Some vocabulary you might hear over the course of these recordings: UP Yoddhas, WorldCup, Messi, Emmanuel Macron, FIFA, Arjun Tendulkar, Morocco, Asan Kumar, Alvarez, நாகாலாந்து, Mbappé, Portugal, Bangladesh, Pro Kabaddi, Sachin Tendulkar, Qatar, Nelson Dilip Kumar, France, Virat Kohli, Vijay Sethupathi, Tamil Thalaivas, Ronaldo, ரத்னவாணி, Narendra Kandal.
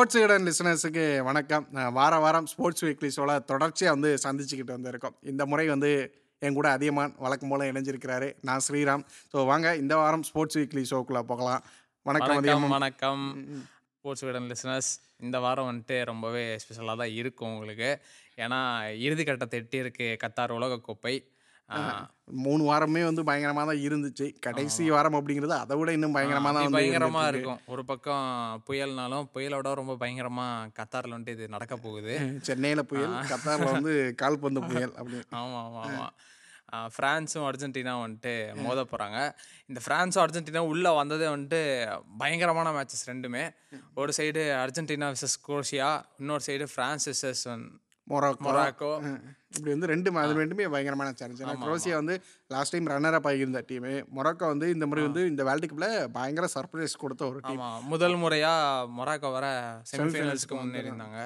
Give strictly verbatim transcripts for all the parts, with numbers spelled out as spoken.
Sports வீடன் லிசனர்ஸுக்கு வணக்கம். வார வாரம் ஸ்போர்ட்ஸ் வீக்லி ஷோவில் தொடர்ச்சியாக வந்து சந்திச்சுக்கிட்டு வந்திருக்கோம். இந்த முறை வந்து என் கூட அதிகமாக வழக்கம் போல் இணைஞ்சிருக்கிறாரு. நான் ஸ்ரீராம். ஸோ வாங்க இந்த வாரம் ஸ்போர்ட்ஸ் வீக்லி ஷோக்குள்ளே போகலாம். வணக்கம் அதிகமாக. வணக்கம் ஸ்போர்ட்ஸ் வீடன் லிசனர்ஸ். இந்த வாரம் வந்துட்டு ரொம்பவே ஸ்பெஷலாக தான் இருக்கும் உங்களுக்கு. ஏன்னா இறுதிக்கட்டத்தை எட்டி இருக்குது கத்தார் உலகக்கோப்பை. மூணு வாரமே வந்து பயங்கரமாக தான் இருந்துச்சு. கடைசி வாரம் அப்படிங்கிறது அதை விட இன்னும் பயங்கரமாக தான் பயங்கரமாக இருக்கும். ஒரு பக்கம் புயல்னாலும் புயலோட ரொம்ப பயங்கரமாக கத்தாரில் வந்துட்டு இது நடக்க போகுது. சென்னையில் புயல், கத்தாரில் வந்து கால்பந்து புயல் அப்படின்னு. ஆமாம் ஆமாம் ஆமாம் ஃப்ரான்ஸும் அர்ஜென்டினா வந்துட்டு மோத போகிறாங்க. இந்த ஃப்ரான்ஸும் அர்ஜென்டினா உள்ளே வந்ததே வந்துட்டு பயங்கரமான மேட்சஸ் ரெண்டுமே. ஒரு சைடு அர்ஜென்டினா விசஸ் குரோஷியா, இன்னொரு side France versus Morocco Morocco இப்படி வந்து ரெண்டு ரெண்டுமே பயங்கரமான சேலஞ்ச். ஏன்னா குரோஷியா வந்து லாஸ்ட் டைம் ரன்னரப் ஆகியிருந்த டீமு. மொராக்கோ வந்து இந்த முறை வந்து இந்த வேர்ல்டு கப்பில் பயங்கர சர்ப்ரைஸ் கொடுத்த ஒரு டீம். முதல் முறையாக மொராக்கோ வர செமிஃபைனல்ஸ்க்கு முன்னேறியிருந்தாங்க.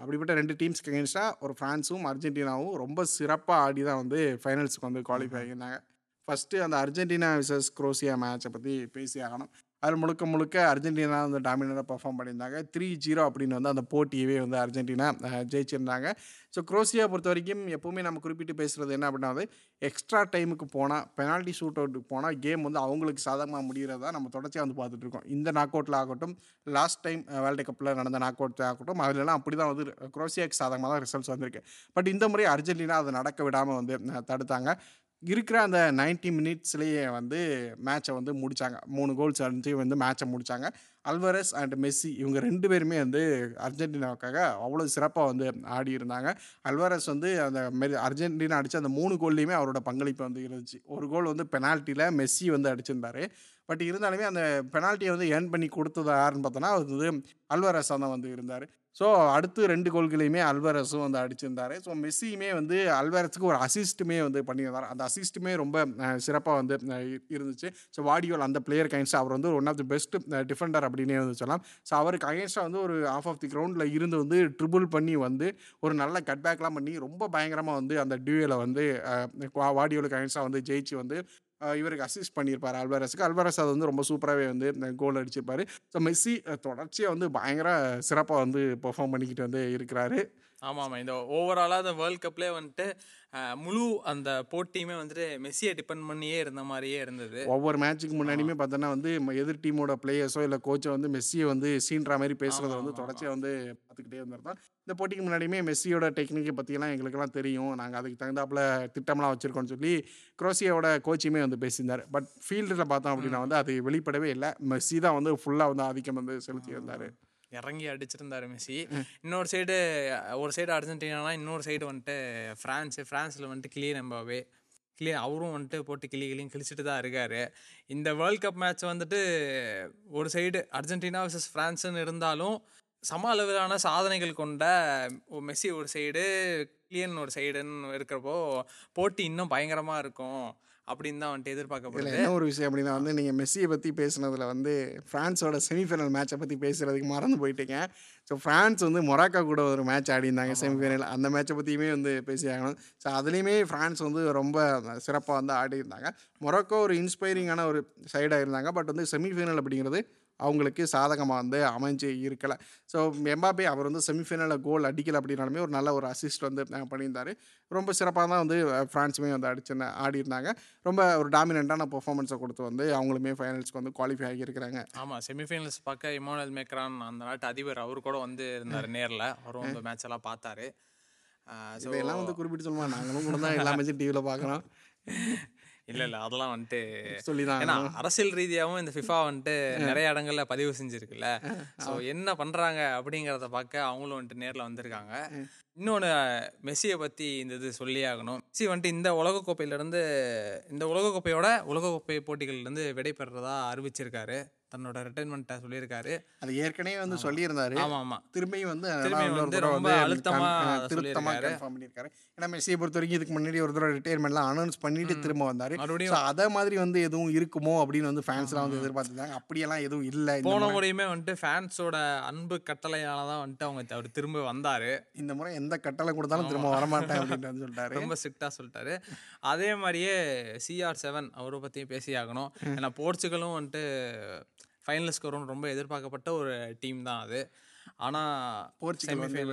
அப்படிப்பட்ட ரெண்டு டீம்ஸ்க்கு அகேன்ஸ்டாக ஒரு ஃப்ரான்ஸும் அர்ஜென்டினாவும் ரொம்ப சிறப்பாக ஆடி தான் வந்து ஃபைனல்ஸுக்கு வந்து குவாலிஃபை ஆகியிருந்தாங்க. ஃபஸ்ட்டு அந்த அர்ஜென்டினா விசஸ் குரோஷியா மேட்சை பற்றி பேசி ஆகணும். அதில் முழுக்க முழுக்க அர்ஜென்டினா வந்து டாமினராக பர்ஃபார்ம் பண்ணியிருந்தாங்க. த்ரீ ஜீரோ அப்படின்னு வந்து அந்த போட்டியவே வந்து அர்ஜென்டினா ஜெயிச்சிருந்தாங்க. ஸோ குரோஷியா பொறுத்த வரைக்கும் எப்போவுமே நம்ம குறிப்பிட்டு பேசுகிறது என்ன அப்படின்னா வந்து எக்ஸ்ட்ரா டைமுக்கு போனால், பெனால்ட்டி ஷூட் அவுட்டுக்கு போனால் கேம் வந்து அவங்களுக்கு சாதகமாக முடிகிறதா நம்ம தொடர்ச்சியாக வந்து பார்த்துட்ருக்கோம். இந்த நாக் அவுட்டில் ஆகட்டும், லாஸ்ட் டைம் வேர்ல்டு கப்பில் நடந்த நாக் அவுட்டில் ஆகட்டும், அதிலெல்லாம் அப்படி தான் வந்து குரோஷியாவுக்கு சாதகமாக தான் ரிசல்ட்ஸ் வந்திருக்கு. பட் இந்த முறை அர்ஜென்டினா அதை நடக்க விடாமல் வந்து தடுத்தாங்க. இருக்கிற அந்த நைன்டி மினிட்ஸ்லேயே வந்து மேட்சை வந்து முடித்தாங்க. மூணு கோல்ஸ் அடித்து வந்து மேட்சை முடித்தாங்க. அல்வரஸ் அண்ட் மெஸ்ஸி இவங்க ரெண்டு பேருமே வந்து அர்ஜென்டினாவுக்காக அவ்வளோ சிறப்பாக வந்து ஆடி இருந்தாங்க. அல்வரஸ் வந்து அந்த மெரி அர்ஜென்டினா அடித்த அந்த மூணு கோல்லையுமே அவரோட பங்களிப்பு வந்து இருந்துச்சு. ஒரு கோல் வந்து பெனால்ட்டியில் மெஸ்ஸி வந்து அடிச்சிருந்தாரு. பட் இருந்தாலுமே அந்த பெனால்ட்டியை வந்து ஏர்ன் பண்ணி கொடுத்தது யாருன்னு பார்த்தோன்னா அது வந்து அல்வரஸாக தான் வந்து இருந்தார். ஸோ அடுத்து ரெண்டு கோல்களையுமே அல்வாரஸும் வந்து அடிச்சிருந்தார். ஸோ மெஸ்ஸியுமே வந்து அல்வாரஸுக்கு ஒரு அசிஸ்ட்டுமே வந்து பண்ணியிருந்தார். அந்த அசிஸ்ட்டுமே ரொம்ப சிறப்பாக வந்து இருந்துச்சு. ஸோ வாடியோல் அந்த பிளேயர் அகைன்ஸ்டாக அவர் வந்து one of the best defender அப்படின்னே வந்து சொல்லலாம். ஸோ அவருக்கு அகைன்ஸ்டாக வந்து ஒரு ஆஃப் ஆஃப் தி கிரவுண்டில் இருந்து வந்து ட்ரிபிள் பண்ணி வந்து ஒரு நல்ல கட்பேக்லாம் பண்ணி ரொம்ப பயங்கரமாக வந்து அந்த டியூவில் வந்து வாடியோலுக்கு அகைன்ஸ்டாக வந்து ஜெயிச்சு வந்து இவருக்கு அசிஸ்ட் பண்ணியிருப்பார் அல்வாரஸுக்கு. அல்வாரஸ் அது வந்து ரொம்ப சூப்பராகவே வந்து கோல் அடிச்சிருப்பார். ஸோ மெஸ்ஸி தொடர்ச்சியாக வந்து பயங்கர சிறப்பாக வந்து பெர்ஃபார்ம் பண்ணிக்கிட்டு வந்து இருக்கிறாரு. ஆமாம் ஆமாம் இந்த ஓவராலாக அந்த வேர்ல்டு கப்லேயே வந்துட்டு முழு அந்த போட்டியுமே வந்துட்டு மெஸ்ஸியை டிபெண்ட் பண்ணியே இருந்த மாதிரியே இருந்தது. ஒவ்வொரு மேட்சுக்கு முன்னாடியுமே பார்த்தோன்னா வந்து எதிர் டீமோட பிளேயர்ஸோ இல்லை கோச்சோ வந்து மெஸ்ஸியை வந்து சீன்ற மாதிரி பேசுகிறத வந்து தொடர்ச்சியாக வந்து பார்த்துக்கிட்டே இருந்திருந்தோம். இந்த போட்டிக்கு முன்னாடியுமே மெஸ்ஸியோட டெக்னிக்கை பற்றியெல்லாம் எங்களுக்கெல்லாம் தெரியும், நாங்கள் அதுக்கு தகுந்தாப்புல திட்டம்லாம் வச்சுருக்கோன்னு சொல்லி குரோஷியாவோட கோச்சுமே வந்து பேசியிருந்தார். பட் ஃபீல்டில் பார்த்தோம் அப்படின்னா வந்து அது வெளிப்படவே இல்லை. மெஸ்ஸி தான் வந்து ஃபுல்லாக வந்து ஆதிக்கம் வந்து செலுத்தியிருந்தார், இறங்கி அடிச்சிருந்தார் மெஸ்ஸி. இன்னொரு சைடு ஒரு சைடு அர்ஜென்டினானா, இன்னொரு சைடு வந்துட்டு ஃப்ரான்ஸு. ஃப்ரான்ஸில் வந்துட்டு கிளியன் எம்பாவே கிளியர் அவரும் வந்துட்டு போட்டு கிளி கிளியும் கிழிச்சிட்டு தான் இருக்கார். இந்த வேர்ல்டு கப் மேட்ச் வந்துட்டு ஒரு சைடு அர்ஜென்டினா வர்சஸ் ஃப்ரான்ஸுன்னு இருந்தாலும் சம அளவிலான சாதனைகள் கொண்ட மெஸ்ஸி ஒரு சைடு, கிளியன் ஒரு சைடுன்னு இருக்கிறப்போ போட்டி இன்னும் பயங்கரமாக இருக்கும் அப்படின்னு தான் வந்துட்டு எதிர்பார்க்கப்படுது. என்ன ஒரு விஷயம் அப்படின்னா வந்து நீங்கள் மெஸ்ஸியை பற்றி பேசுனதில் வந்து ஃப்ரான்ஸோட செமிஃபைனல் மேட்சை பற்றி பேசுகிறதுக்கு மறந்து போயிட்டீங்க. ஸோ ஃப்ரான்ஸ் வந்து மொராக்கோ கூட ஒரு மேட்ச் ஆடி இருந்தாங்க செமிஃபைனல். அந்த மேட்சை பற்றியுமே வந்து பேசி ஆகணும். ஸோ அதுலேயுமே ஃப்ரான்ஸ் வந்து ரொம்ப சிறப்பாக வந்து ஆடி இருந்தாங்க. மொராக்கோ ஒரு இன்ஸ்பைரிங்கான ஒரு சைடாக இருந்தாங்க. பட் வந்து செமிஃபைனல் அப்படிங்கிறது அவங்களுக்கு சாதகமாக வந்து அமைஞ்சு இருக்கலை. ஸோ எம்பாப்பே அவர் வந்து செமிஃபைனலில் கோல் அடிக்கலை அப்படின்னாலுமே ஒரு நல்ல ஒரு அசிஸ்ட் வந்து பண்ணியிருந்தார். ரொம்ப சிறப்பாக தான் வந்து ஃப்ரான்ஸுமே வந்து அடிச்சுன்னு ஆடி இருந்தாங்க. ரொம்ப ஒரு டாமினண்ட்டான பெர்ஃபார்மன்ஸை கொடுத்து வந்து அவங்களுமே ஃபைனல்ஸ்க்கு வந்து குவாலிஃபை ஆகியிருக்கிறாங்க. ஆமாம், செமிஃபைனல்ஸ் பார்க்க இமானுவேல் மேக்ரான் அந்த நாட்டு அதிபர் அவர் கூட வந்து இருந்தார் நேரில். அவரும் அந்த மேட்ச் எல்லாம் பார்த்தாரு. ஸோ இதெல்லாம் வந்து குறிப்பிட்டு சொல்லுமா, நாங்களும் கூட தான் எல்லா மேட்சும் டிவியில் பார்க்குறோம். இல்லை இல்லை அதெல்லாம் வந்துட்டு சொல்லிதான். ஏன்னா அரசியல் ரீதியாகவும் இந்த ஃபிஃபா வந்துட்டு நிறைய இடங்களில் பதிவு செஞ்சுருக்குல்ல. ஸோ என்ன பண்ணுறாங்க அப்படிங்கிறத பார்க்க அவங்களும் வந்துட்டு நேரில் வந்திருக்காங்க. இன்னொன்று மெஸ்ஸியை பற்றி இந்த இது சொல்லி ஆகணும். மெஸ்ஸி வந்துட்டு இந்த உலகக்கோப்பையிலேருந்து இந்த உலகக்கோப்பையோட உலகக்கோப்பை போட்டிகள்லேருந்து விடைபெறதா அறிவிச்சிருக்காரு. தன்னோட ரிட்டைர்மெண்ட்டை சொல்லியிருக்காரு. அது ஏற்கனவே வந்து சொல்லியிருந்தாரு. ஆமாம் ஆமாம் திரும்பியும் வந்து திரும்பியும் வந்து ரொம்ப அழுத்தமாக திருத்தமாக கன்ஃபார்ம் பண்ணியிருக்காரு. ஏன்னா மெஸ்ஸியை பொறுத்த வரைக்கும் இதுக்கு முன்னாடி ஒரு தடவை ரிட்டையர்மெண்ட்லாம் அனௌன்ஸ் பண்ணிட்டு திரும்ப வந்தார். மறுபடியும் அதே மாதிரி வந்து எதுவும் இருக்குமோ அப்படின்னு வந்து ஃபேன்ஸ்லாம் வந்து எதிர்பார்த்துருந்தாங்க. அப்படியெல்லாம் எதுவும் இல்லை. போன முறையுமே வந்துட்டு ஃபேன்ஸோட அன்பு கட்டளையால தான் வந்துட்டு அவங்க அவர் திரும்ப வந்தார். இந்த முறை எந்த கட்டளை கொடுத்தாலும் திரும்ப வரமாட்டேன் அப்படின்னு வந்து சொல்லிட்டாரு. ரொம்ப ஸ்ட்ரிக்டாக சொல்லிட்டாரு. அதே மாதிரியே சிஆர் செவன் அவரை பற்றியும் பேசி ஆகணும். ஏன்னா போர்ச்சுகலும் வந்துட்டு ஃபைனலிஸ்ட் வரும் ரொம்ப எதிர்பார்க்கப்பட்ட ஒரு டீம் தான் அது. ஆனால் போர்ச்சுகல் வந்து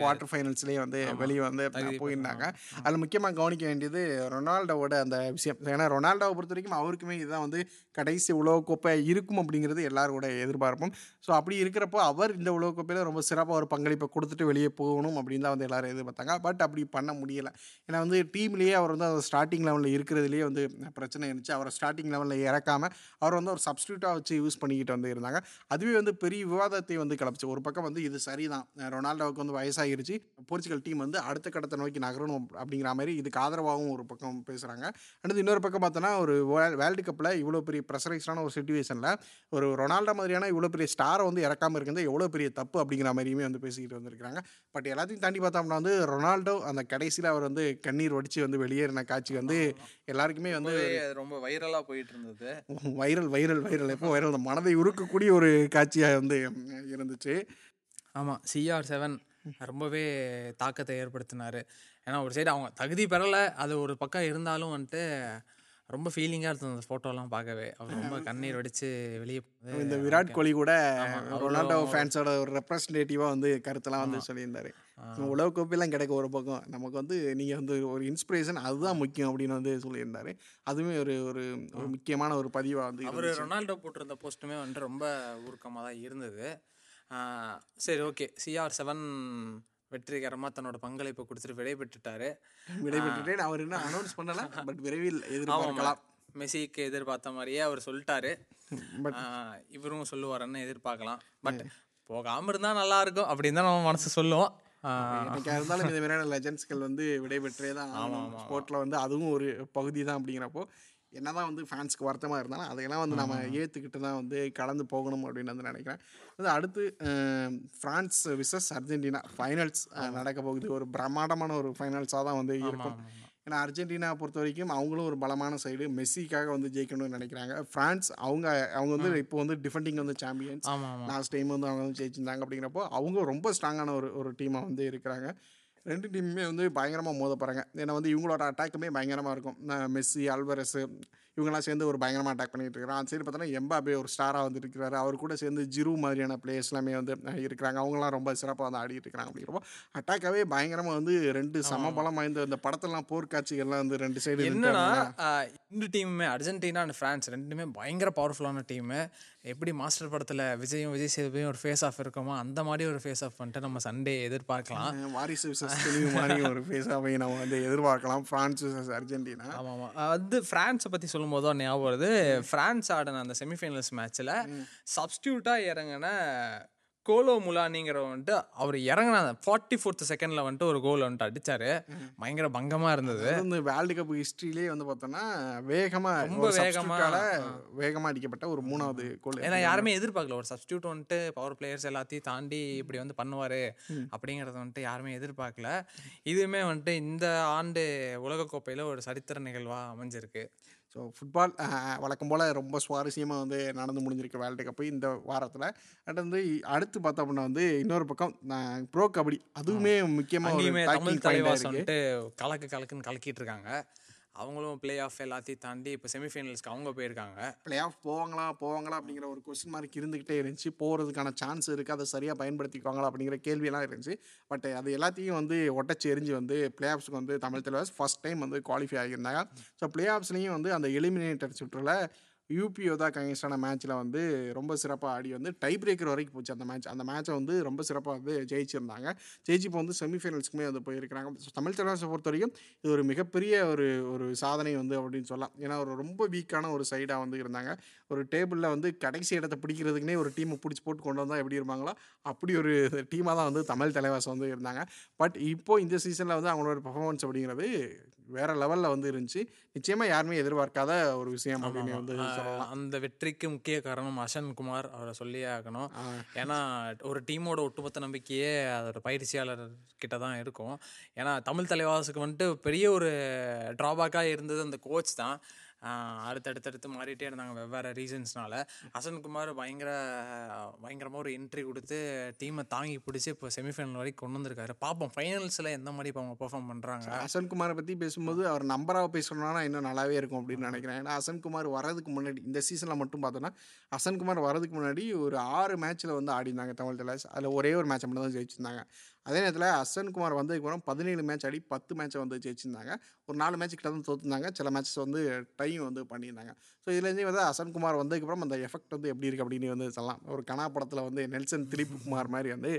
குவார்டர் ஃபைனல்ஸ்லேயே வந்து வெளியே வந்து போயிருந்தாங்க. அதில் முக்கியமாக கவனிக்க வேண்டியது ரொனால்டோவோட அந்த விஷயம். ஏன்னா ரொனால்டோவை பொறுத்த வரைக்கும் அவருக்குமே இதுதான் வந்து கடைசி உலகக்கோப்பை இருக்கும் அப்படிங்கிறது எல்லாரோட எதிர்பார்ப்பும். ஸோ அப்படி இருக்கிறப்போ அவர் இந்த உலகக்கோப்பையில் ரொம்ப சிறப்பாக ஒரு பங்களிப்பை கொடுத்துட்டு வெளியே போகணும் அப்படின்னு தான் வந்து எல்லாரும் எதிர்பார்த்தாங்க. பட் அப்படி பண்ண முடியலை. ஏன்னா வந்து டீம்லேயே அவர் வந்து அந்த ஸ்டார்டிங் லெவலில் இருக்கிறதுலேயே வந்து பிரச்சனை இருந்துச்சு. அவரை ஸ்டார்டிங் லெவலில் இறக்காமல் அவர் வந்து ஒரு சப்ஸ்டியூட்டாக வச்சு யூஸ் பண்ணிக்கிட்டு வந்து இருந்தாங்க. அதுவே வந்து பெரிய விவாதத்தை வந்து கிளப்பிச்சு. ஒரு பக்கம் வந்து இது சரிதான், ரொனால்டோவுக்கு வந்து வயசாகிருச்சு, போர்ச்சுகல் டீம் வந்து அடுத்த கட்டத்தை நோக்கி நகரணும் அப்படிங்கிற மாதிரி இதுக்கு ஆதரவாகவும் ஒரு பக்கம் பேசுகிறாங்க. அடுத்து இன்னொரு பக்கம் பார்த்தோன்னா ஒரு வேர்ல்டு கப்பில் இவ்வளோ பெரிய ப்ரெஷரைஸ்டான ஒரு சுச்சுவேஷனில் ஒரு ரொனால்டோ மாதிரியான இவ்வளோ பெரிய ஸ்டாரை வந்து இறக்காமல் இருக்கிறது எவ்வளோ பெரிய தப்பு அப்படிங்கிற மாதிரியுமே வந்து பேசிக்கிட்டு வந்திருக்காங்க. பட் எல்லாத்தையும் தாண்டி பார்த்தோம்னா வந்து ரொனால்டோ அந்த கடைசியில் அவர் வந்து கண்ணீர் வடித்து வந்து வெளியேறின காட்சி வந்து எல்லாருக்குமே வந்து ரொம்ப வைரலாக போயிட்டு இருந்தது. வைரல் வைரல் வைரல் எப்போ வைரல் மனதை உருக்கக்கூடிய ஒரு காட்சியாக வந்து இருந்துச்சு. ஆமாம், சிஆர் செவன் ரொம்பவே தாக்கத்தை ஏற்படுத்தினார். ஏன்னா ஒரு சைடு அவங்க தகுதி பெறலை, அது ஒரு பக்கம் இருந்தாலும் வந்துட்டு ரொம்ப ஃபீலிங்காக இருந்தது அந்த ஃபோட்டோலாம் பார்க்கவே. அவர் ரொம்ப கண்ணீர் வடித்து வெளியே போனது. இந்த விராட் கோலி கூட ரொனால்டோ ஃபேன்ஸோட ஒரு ரெப்ரஸன்டேட்டிவாக வந்து கருத்தெல்லாம் வந்து சொல்லியிருந்தார். உலகக்கோப்பையெல்லாம் கிடைக்க ஒரு பக்கம், நமக்கு வந்து நீங்கள் வந்து ஒரு இன்ஸ்பிரேஷன் அதுதான் முக்கியம் அப்படின்னு வந்து சொல்லியிருந்தார். அதுவுமே ஒரு ஒரு ஒரு முக்கியமான ஒரு பதிவாக வந்து அவர் ரொனால்டோ போட்டிருந்த போஸ்ட்டுமே வந்துட்டு ரொம்ப ஊருக்கமாக தான் இருந்தது. சரி, ஓகே, சிஆர் செவன் வெற்றிகரமாக தன்னோட பங்களிப்பை கொடுத்துட்டு விடைபெற்றுட்டாரு. விடைபெற்றுட்டு அவர் என்ன அனௌன்ஸ் பண்ணலாம், பட் விரைவில் எதிர்பார்க்கலாம். மெஸ்ஸிக்கு எதிர்பார்த்த மாதிரியே அவர் சொல்லிட்டாரு, பட் இவரும் சொல்லுவாருன்னு எதிர்பார்க்கலாம். பட் போகாமல் இருந்தால் நல்லாயிருக்கும் அப்படின்னு தான் நம்ம மனசு சொல்லுவோம். எனக்கு இருந்தாலும் இந்த மாதிரியான லெஜண்ட்ஸ்கள் வந்து விடைபெற்றே தான் ஆகணும். ஸ்போர்ட்டில் வந்து அதுவும் ஒரு பகுதி தான். அப்படிங்கிறப்போ என்னதான் வந்து ஃபேன்ஸுக்கு வருத்தமாக இருந்தாலும் அதையெல்லாம் வந்து நம்ம ஏற்றுக்கிட்டு தான் வந்து கலந்து போகணும் அப்படின்னு வந்து நினைக்கிறேன். அது அடுத்து ஃப்ரான்ஸ் விசஸ் அர்ஜென்டினா ஃபைனல்ஸ் நடக்க போகுது. ஒரு பிரம்மாண்டமான ஒரு ஃபைனல்ஸாக தான் வந்து இருக்கும். ஏன்னா அர்ஜென்டினா பொறுத்த வரைக்கும் அவங்களும் ஒரு பலமான சைடு, மெஸ்ஸிக்காக வந்து ஜெயிக்கணும்னு நினைக்கிறாங்க. ஃப்ரான்ஸ் அவங்க அவங்க வந்து இப்போ வந்து டிஃபெண்டிங் வந்து சாம்பியன்ஸ், லாஸ்ட் டைம் வந்து அவங்க வந்து ஜெயிச்சிருந்தாங்க. அப்படிங்கிறப்போ அவங்க ரொம்ப ஸ்ட்ராங்கான ஒரு ஒரு டீமாக வந்து இருக்கிறாங்க. ரெண்டு டீமுமே வந்து பயங்கரமாக மோத போகிறாங்க. ஏன்னா வந்து இவங்களோட அட்டாக்குமே பயங்கரமாக இருக்கும். மெஸ்ஸி, அல்வரஸ் இவங்கெல்லாம் சேர்ந்து ஒரு பயங்கரமாக அட்டாக் பண்ணிகிட்டு இருக்கிறாங்க. அந்த சைடு பார்த்தோன்னா எம்பாப்பே ஒரு ஸ்டாராக வந்து இருக்கிறாரு. அவர் கூட சேர்ந்து ஜிரு மாதிரியான பிளேயர்ஸ் எல்லாமே வந்து இருக்கிறாங்க. அவங்களாம் ரொம்ப சிறப்பாக வந்து ஆடிட்டு இருக்கிறாங்க. அப்படிங்கிறப்போ அட்டாக்காகவே பயங்கரமாக வந்து ரெண்டு சமபலம் வாய்ந்த இந்த படத்தெல்லாம் போர்க்காட்சிகள்லாம் வந்து ரெண்டு சைடு என்னன்னா ரெண்டு டீமுமே அர்ஜென்டினா அண்ட் ஃப்ரான்ஸ் ரெண்டுமே பயங்கர பவர்ஃபுல்லான டீமு. எப்படி மாஸ்டர் படத்தில் விஜயும் விஜய் சேதுபதியும் ஒரு ஃபேஸ் ஆஃப் இருக்குமோ அந்த மாதிரி ஒரு ஃபேஸ் ஆஃப் பண்ணிட்டு நம்ம சண்டே எதிர்பார்க்கலாம். வாரிசு மாதிரி ஒரு ஃபேஸ் ஆஃபையும் நம்ம வந்து எதிர்பார்க்கலாம். France Argentina. ஆமாம் ஆமாம் அது ஃப்ரான்ஸை பற்றி சொல்லும் போது தான் ஞாபகம் வருது. ஃப்ரான்ஸ் ஆடின அந்த செமிஃபைனல்ஸ் மேட்ச்சில் சப்ஸ்டியூட்டாக இறங்கின கோலோ முலானிங்கிற வந்துட்டு அவர் இறங்கின ஃபார்ட்டி ஃபோர்த் செகண்டில் வந்துட்டு ஒரு கோல் வந்துட்டு அடித்தார். பயங்கர பங்கமாக இருந்தது. இந்த வேர்ல்டு கப் ஹிஸ்ட்ரியிலே வந்து பார்த்தோன்னா வேகமாக ரொம்ப வேகமாக வேகமாக அடிக்கப்பட்ட ஒரு மூணாவது கோல். ஏன்னா யாருமே எதிர்பார்க்கல ஒரு சப்ஸ்டியூட் வந்துட்டு பவர் பிளேயர்ஸ் எல்லாத்தையும் தாண்டி இப்படி வந்து பண்ணுவார் அப்படிங்கிறத வந்துட்டு யாருமே எதிர்பார்க்கல. இதுவுமே வந்துட்டு இந்த ஆண்டு உலகக்கோப்பையில் ஒரு சரித்திர நிகழ்வாக அமைஞ்சிருக்கு. ஸோ ஃபுட்பால் வழக்கம் போல் ரொம்ப சுவாரஸ்யமாக வந்து நடந்து முடிஞ்சிருக்கு வேர்ல்டு கப்பு இந்த வாரத்தில். அண்ட் வந்து அடுத்து பார்த்தோம் அப்படின்னா வந்து இன்னொரு பக்கம் ப்ரோ கபடி. அதுவுமே முக்கியமாக தமிழ் தலைவாஸ் வந்துட்டு கலக்கு கலக்குன்னு கலக்கிட்டு இருக்காங்க. அவங்களும் பிளே ஆஃப் எல்லாத்தையும் தாண்டி இப்போ செமிஃபைனல்ஸ்க்கு அவங்க போயிருக்காங்க. பிளே ஆஃப் போவாங்களா போவாங்களா அப்படிங்கிற ஒரு கொஸ்டின் மார்க் இருந்துக்கிட்டே இருந்துச்சு. போகிறதுக்கான சான்ஸ் இருக்குது, அதை சரியாக பயன்படுத்திக்குவாங்களா அப்படிங்கிற கேள்வியெல்லாம் இருந்துச்சு. பட் அது எல்லாத்தையும் வந்து ஒட்டச்சி எரிஞ்சு வந்து பிளே ஆஃப்ஸுக்கு வந்து தமிழ் தலைவாஸ் ஃபஸ்ட் டைம் வந்து குவாலிஃபை ஆகியிருந்தாங்க. ஸோ பிளே ஆஃப்ஸ்லேயும் வந்து அந்த எலிமினேட்டர் சுற்றில் யூபியோதா கங்கஸ்டான மேட்ச்சில் வந்து ரொம்ப சிறப்பாக ஆடி வந்து டை பிரேக்கர் வரைக்கும் போச்சு அந்த மேட்ச். அந்த மேட்ச்சை வந்து ரொம்ப சிறப்பாக வந்து ஜெயிச்சிருந்தாங்க. ஜெயிச்சு இப்போ வந்து செமிஃபைனல்ஸுக்குமே வந்து போயிருக்கிறாங்க. தமிழ் தலைவாசை பொறுத்த வரைக்கும் இது ஒரு மிகப்பெரிய ஒரு ஒரு சாதனை வந்து அப்படின்னு சொல்லலாம். ஏன்னா ஒரு ரொம்ப வீக்கான ஒரு சைடாக வந்து இருந்தாங்க. ஒரு டேபிளில் வந்து கடைசி இடத்தை பிடிக்கிறதுக்குனே ஒரு டீமை பிடிச்சி போட்டு கொண்டு வந்தால் எப்படி இருப்பாங்களோ அப்படி ஒரு டீமாக தான் வந்து தமிழ் தலைவாசை வந்து இருந்தாங்க. பட் இப்போது இந்த சீசனில் வந்து அவங்களோட பர்ஃபார்மன்ஸ் அப்படிங்கிறது வேறு லெவலில் வந்து இருந்துச்சு. நிச்சயமாக யாருமே எதிர்பார்க்காத ஒரு விஷயம் அப்படின்னு வந்து சொல்லலாம். அந்த வெற்றிக்கு முக்கிய காரணம் அசன் குமார், அவரை சொல்லியே ஆகணும். ஏன்னா ஒரு டீமோட ஒட்டுமொத்த நம்பிக்கையே அதோட பயிற்சியாளர் கிட்ட தான் இருக்கும். ஏன்னா தமிழ் தலைவாசுக்கு வந்துட்டு பெரிய ஒரு ட்ராபேக்காக இருந்தது அந்த கோச் தான். அடுத்தடுத்தடுத்து மாறிட்டே இருந்தாங்க வெவ்வேறு ரீசன்ஸ்னால். அசன்குமார் பயங்கர பயங்கரமாக ஒரு என்ட்ரி கொடுத்து டீமை தாங்கி பிடிச்சி இப்போ செமிஃபைனல் வரைக்கும் கொண்டு வந்திருக்காரு. பார்ப்போம் ஃபைனல்ஸில் எந்த மாதிரி இப்போ அவங்க பெர்ஃபார்ம் பண்ணுறாங்க. அசன்குமாரை பற்றி பேசும்போது அவர் நம்பராக பேசணும்னா இன்னும் நல்லாவே இருக்கும் அப்படின்னு நினைக்கிறேன். ஏன்னா அசன்குமார் வரதுக்கு முன்னாடி இந்த சீசனில் மட்டும் பார்த்தோன்னா அசன்குமார் வரதுக்கு முன்னாடி ஒரு ஆறு மேட்ச்சில் வந்து ஆடினாங்க தமிழ் தலைவாஸ். அதில் ஒரே ஒரு மேட்ச் மட்டும் தான் ஜெயிச்சிருந்தாங்க. அதே நேரத்தில் அசன்குமார் வந்ததுக்கு அப்புறம் பதினேழு மேட்ச் ஆடி பத்து மேட்ச்சை வந்து ஜெயிச்சிருந்தாங்க. ஒரு நாலு மேட்ச் கிட்ட வந்து தோற்றுனாங்க, சில மேட்சஸ் வந்து டைம் வந்து பண்ணியிருந்தாங்க. ஸோ இதுலேருந்து வந்து அசன்குமார் வந்ததுக்கப்புறம் அந்த எஃபெக்ட் வந்து எப்படி இருக்குது அப்படின்னு வந்து சொல்லலாம். ஒரு கனா படத்தில் வந்து நெல்சன் திலீப் குமார் மாதிரி வந்து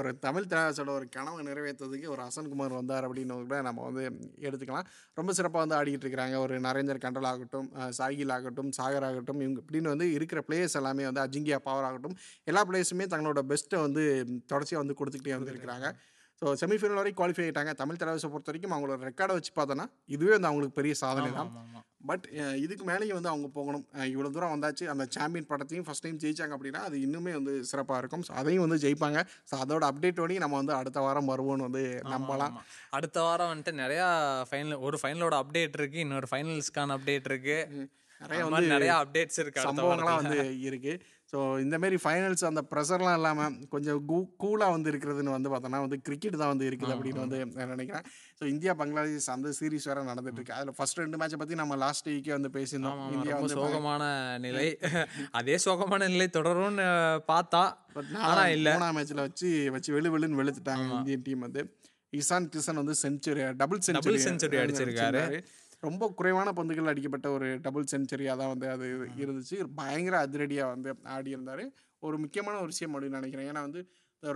ஒரு தமிழ் தலைவாசோட ஒரு கனவை நிறைவேற்றதுக்கு ஒரு அசன்குமார் வந்தார் அப்படின்னு கூட நம்ம வந்து எடுத்துக்கலாம். ரொம்ப சிறப்பாக வந்து ஆடிக்கிட்டு இருக்கிறாங்க. ஒரு நரேந்திர கண்டல் ஆகட்டும், சாகில் ஆகட்டும், சாகர் ஆகட்டும், இவங்க இப்படின்னு வந்து இருக்கிற பிளேயர்ஸ் எல்லாமே வந்து அஜிங்கியா பவர் ஆகட்டும், எல்லா பிளேயர்ஸுமே தங்களோட பெஸ்ட்டை வந்து தொடர்ச்சியாக வந்து கொடுத்துக்கிட்டே வந்து இருக்கிறாங்க. ஸோ செமிஃபைனல் வரைக்கும் குவாலிஃபை ஆகிட்டாங்க. தமிழ் தலைவாசை பொறுத்த வரைக்கும் அவங்களோட ரெக்கார்டை வச்சு பார்த்தோன்னா இதுவே வந்து அவங்களுக்கு பெரிய சாதனை தான். பட் இதுக்கு மேலேயும் வந்து அவங்க போகணும். இவ்வளோ தூரம் வந்தாச்சு, அந்த சாம்பியன் பட்டத்தையும் ஃபஸ்ட் டைம் ஜெயித்தாங்க அப்படின்னா அது இன்னுமே வந்து சிறப்பாக இருக்கும். ஸோ அதையும் வந்து ஜெயிப்பாங்க. ஸோ அதோட அப்டேட்டோடையே நம்ம வந்து அடுத்த வாரம் வருவோம்னு வந்து நம்பலாம். அடுத்த வாரம் வந்துட்டு நிறையா ஃபைனல், ஒரு ஃபைனலோட அப்டேட் இருக்குது, இன்னொரு ஃபைனல்ஸ்க்கான அப்டேட் இருக்குது, நிறைய வந்து நிறையா அப்டேட்ஸ் இருக்குது, சம்பவங்கள்லாம் வந்து இருக்குது. ஸோ இந்தமாரி ஃபைனல்ஸ் அந்த ப்ரெஷர்லாம் இல்லாமல் கொஞ்சம் கூ கூலாக வந்து இருக்கிறதுன்னு வந்து பார்த்தோன்னா வந்து கிரிக்கெட் தான் வந்து இருக்குது அப்படின்னு வந்து நான் நினைக்கிறேன். ஸோ இந்தியா பங்களாதேஷ் அந்த சீரீஸ் வேறு நடந்துகிட்ருக்கு. அதில் ஃபஸ்ட் ரெண்டு மேட்சை பற்றி நம்ம லாஸ்ட் வீக்கே வந்து பேசியிருந்தோம். இந்தியா வந்து சோகமான நிலை, அதே சோகமான நிலை தொடரும்னு பார்த்தா பட் ஆனால் இல்லை, மூணாம் மேட்சில் வச்சு வச்சு வெளு வெளுன்னு வெளுத்துட்டாங்க இந்தியன் டீம் வந்து. இசான் கிஷன் வந்து செஞ்சுரி டபுள் செஞ்சுரி செஞ்சுரி அடிச்சிருக்காரு. ரொம்ப குறைவான பந்துகள் அடிக்கப்பட்ட ஒரு டபுள் செஞ்சுரியாக தான் வந்து அது இருந்துச்சு. பயங்கர அதிரடியாக வந்து ஆடி இருந்தார். ஒரு முக்கியமான ஒரு விஷயம் அப்படின்னு நினைக்கிறேன். ஏன்னா வந்து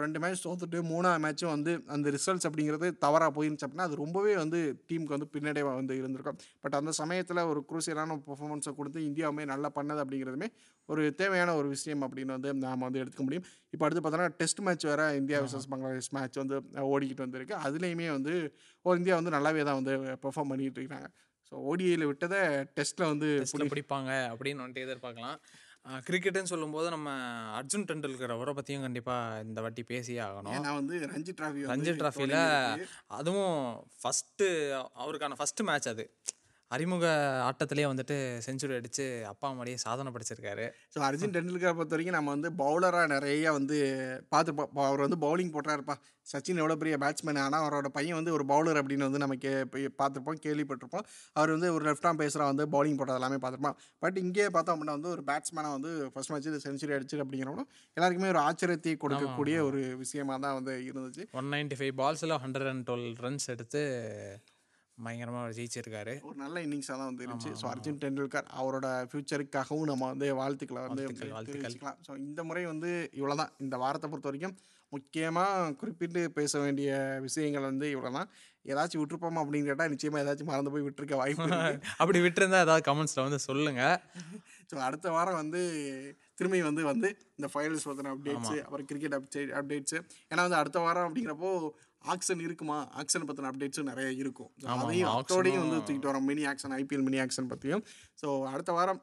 ரெண்டு மேட்ச் தோத்துட்டு மூணாவது மேட்சும் வந்து அந்த ரிசல்ட்ஸ் அப்படிங்கிறது தவறாக போயிருந்துச்சு அப்படின்னா அது ரொம்பவே வந்து டீமுக்கு வந்து பின்னடைவாக வந்து இருந்திருக்கும். பட் அந்த சமயத்தில் ஒரு குரூசியலான பெர்ஃபார்மன்ஸை கொடுத்து இந்தியாவுமே நல்லா பண்ணது அப்படிங்கிறதுமே ஒரு தேவையான ஒரு விஷயம் அப்படின்னு வந்து நாம் வந்து எடுத்துக்க முடியும். இப்போ அடுத்து பார்த்தோன்னா டெஸ்ட் மேட்ச் வேறு இந்தியா வர்சஸ் பங்களாதேஷ் மேட்ச் வந்து ஓடிக்கிட்டு வந்திருக்கு. அதுலேயுமே வந்து ஒரு இந்தியா வந்து நல்லாவே தான் வந்து பெர்ஃபார்ம் பண்ணிகிட்டு இருக்கிறாங்க. ஸோ ஓடிஐயில் விட்டதை டெஸ்ட்டில் வந்து பிடிப்பாங்க அப்படின்னு வந்துட்டு எதிர்பார்க்கலாம். கிரிக்கெட்டுன்னு சொல்லும்போது நம்ம அர்ஜுன் டெண்டுல்கர் அவரை பற்றியும் கண்டிப்பாக இந்த வாட்டி பேசியே ஆகணும். நான் வந்து ரஞ்சி டிராஃபி ரஞ்சி டிராஃபியில் அதுவும் ஃபஸ்ட்டு அவருக்கான ஃபஸ்ட்டு மேட்ச் அது அறிமுக ஆட்டத்திலேயே வந்துட்டு செஞ்சுரி அடித்து அப்பா மாதிரியே சாதனை படிச்சிருக்காரு. ஸோ அர்ஜுன் டெண்டுல்கர் பொறுத்த வரைக்கும் நம்ம வந்து பவுலராக நிறையா வந்து பார்த்துருப்போம். அவர் வந்து பவுலிங் போட்டாருப்பா. சச்சின் எவ்வளோ பெரிய பேட்ஸ்மேன், ஆனால் அவரோட பையன் வந்து ஒரு பவுலர் அப்படின்னு வந்து நம்ம கே பார்த்துருப்போம், கேள்விப்பட்டிருப்போம். அவர் வந்து ஒரு லெஃப்ட் ஆம் பேஸராக வந்து பவுலிங் போட்டது எல்லாமே பார்த்துருப்போம். பட் இங்கே பார்த்தோம் அப்படின்னா வந்து ஒரு பேட்ஸ்மேனாக வந்து ஃபஸ்ட் மேட்ச் இது செஞ்சுரி அடிச்சு அப்படிங்கிறவனும் எல்லாருக்குமே ஒரு ஆச்சரியத்தை கொடுக்கக்கூடிய ஒரு விஷயமாக தான் வந்து இருந்துச்சு. ஒன் நைன்டி ஃபைவ் பால்ஸில் ஹண்ட்ரட் அண்ட் டுவெல் ரன்ஸ் எடுத்து பயங்கரமாக ஜெயிச்சிருக்காரு. ஒரு நல்ல இன்னிங்ஸாக தான் வந்து இருந்துச்சு. ஸோ அர்ஜுன் டெண்டுல்கர் அவரோட ஃபியூச்சருக்காகவும் நம்ம வந்து வாழ்த்துக்களை வந்து வாழ்த்துக்கலாம். ஸோ இந்த முறை வந்து இவ்வளோ தான். இந்த வாரத்தை பொறுத்த வரைக்கும் முக்கியமாக குறிப்பிட்டு பேச வேண்டிய விஷயங்கள் வந்து இவ்வளோ தான். ஏதாச்சும் விட்டுருப்போமா அப்படின்னு கேட்டால் நிச்சயமாக ஏதாச்சும் மறந்து போய் விட்டுருக்க வாய்ப்பு. அப்படி விட்டுருந்தா ஏதாவது கமெண்ட்ஸில் வந்து சொல்லுங்கள். ஸோ அடுத்த வாரம் வந்து திரும்பி வந்து வந்து இந்த ஃபைனல்ஸ் பற்றின அப்டேட்ஸு, அப்புறம் கிரிக்கெட் அப்டேட் அப்டேட்ஸு ஏன்னா வந்து அடுத்த வாரம் அப்படிங்கிறப்போ ஆக்ஷன் இருக்குமா, ஆக்ஷன் பற்றின அப்டேட்ஸும் நிறைய இருக்கும். அதையும் ஆக்ஷனோடையும் வந்து தூக்கிட்டு வரோம். Mini auction, IPL mini auction பற்றியும். ஸோ அடுத்த வாரம்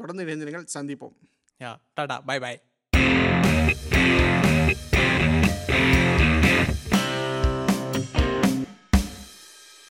தொடர்ந்து இணைந்திருங்கள். சந்திப்போம். யா டாடா, பை பாய்.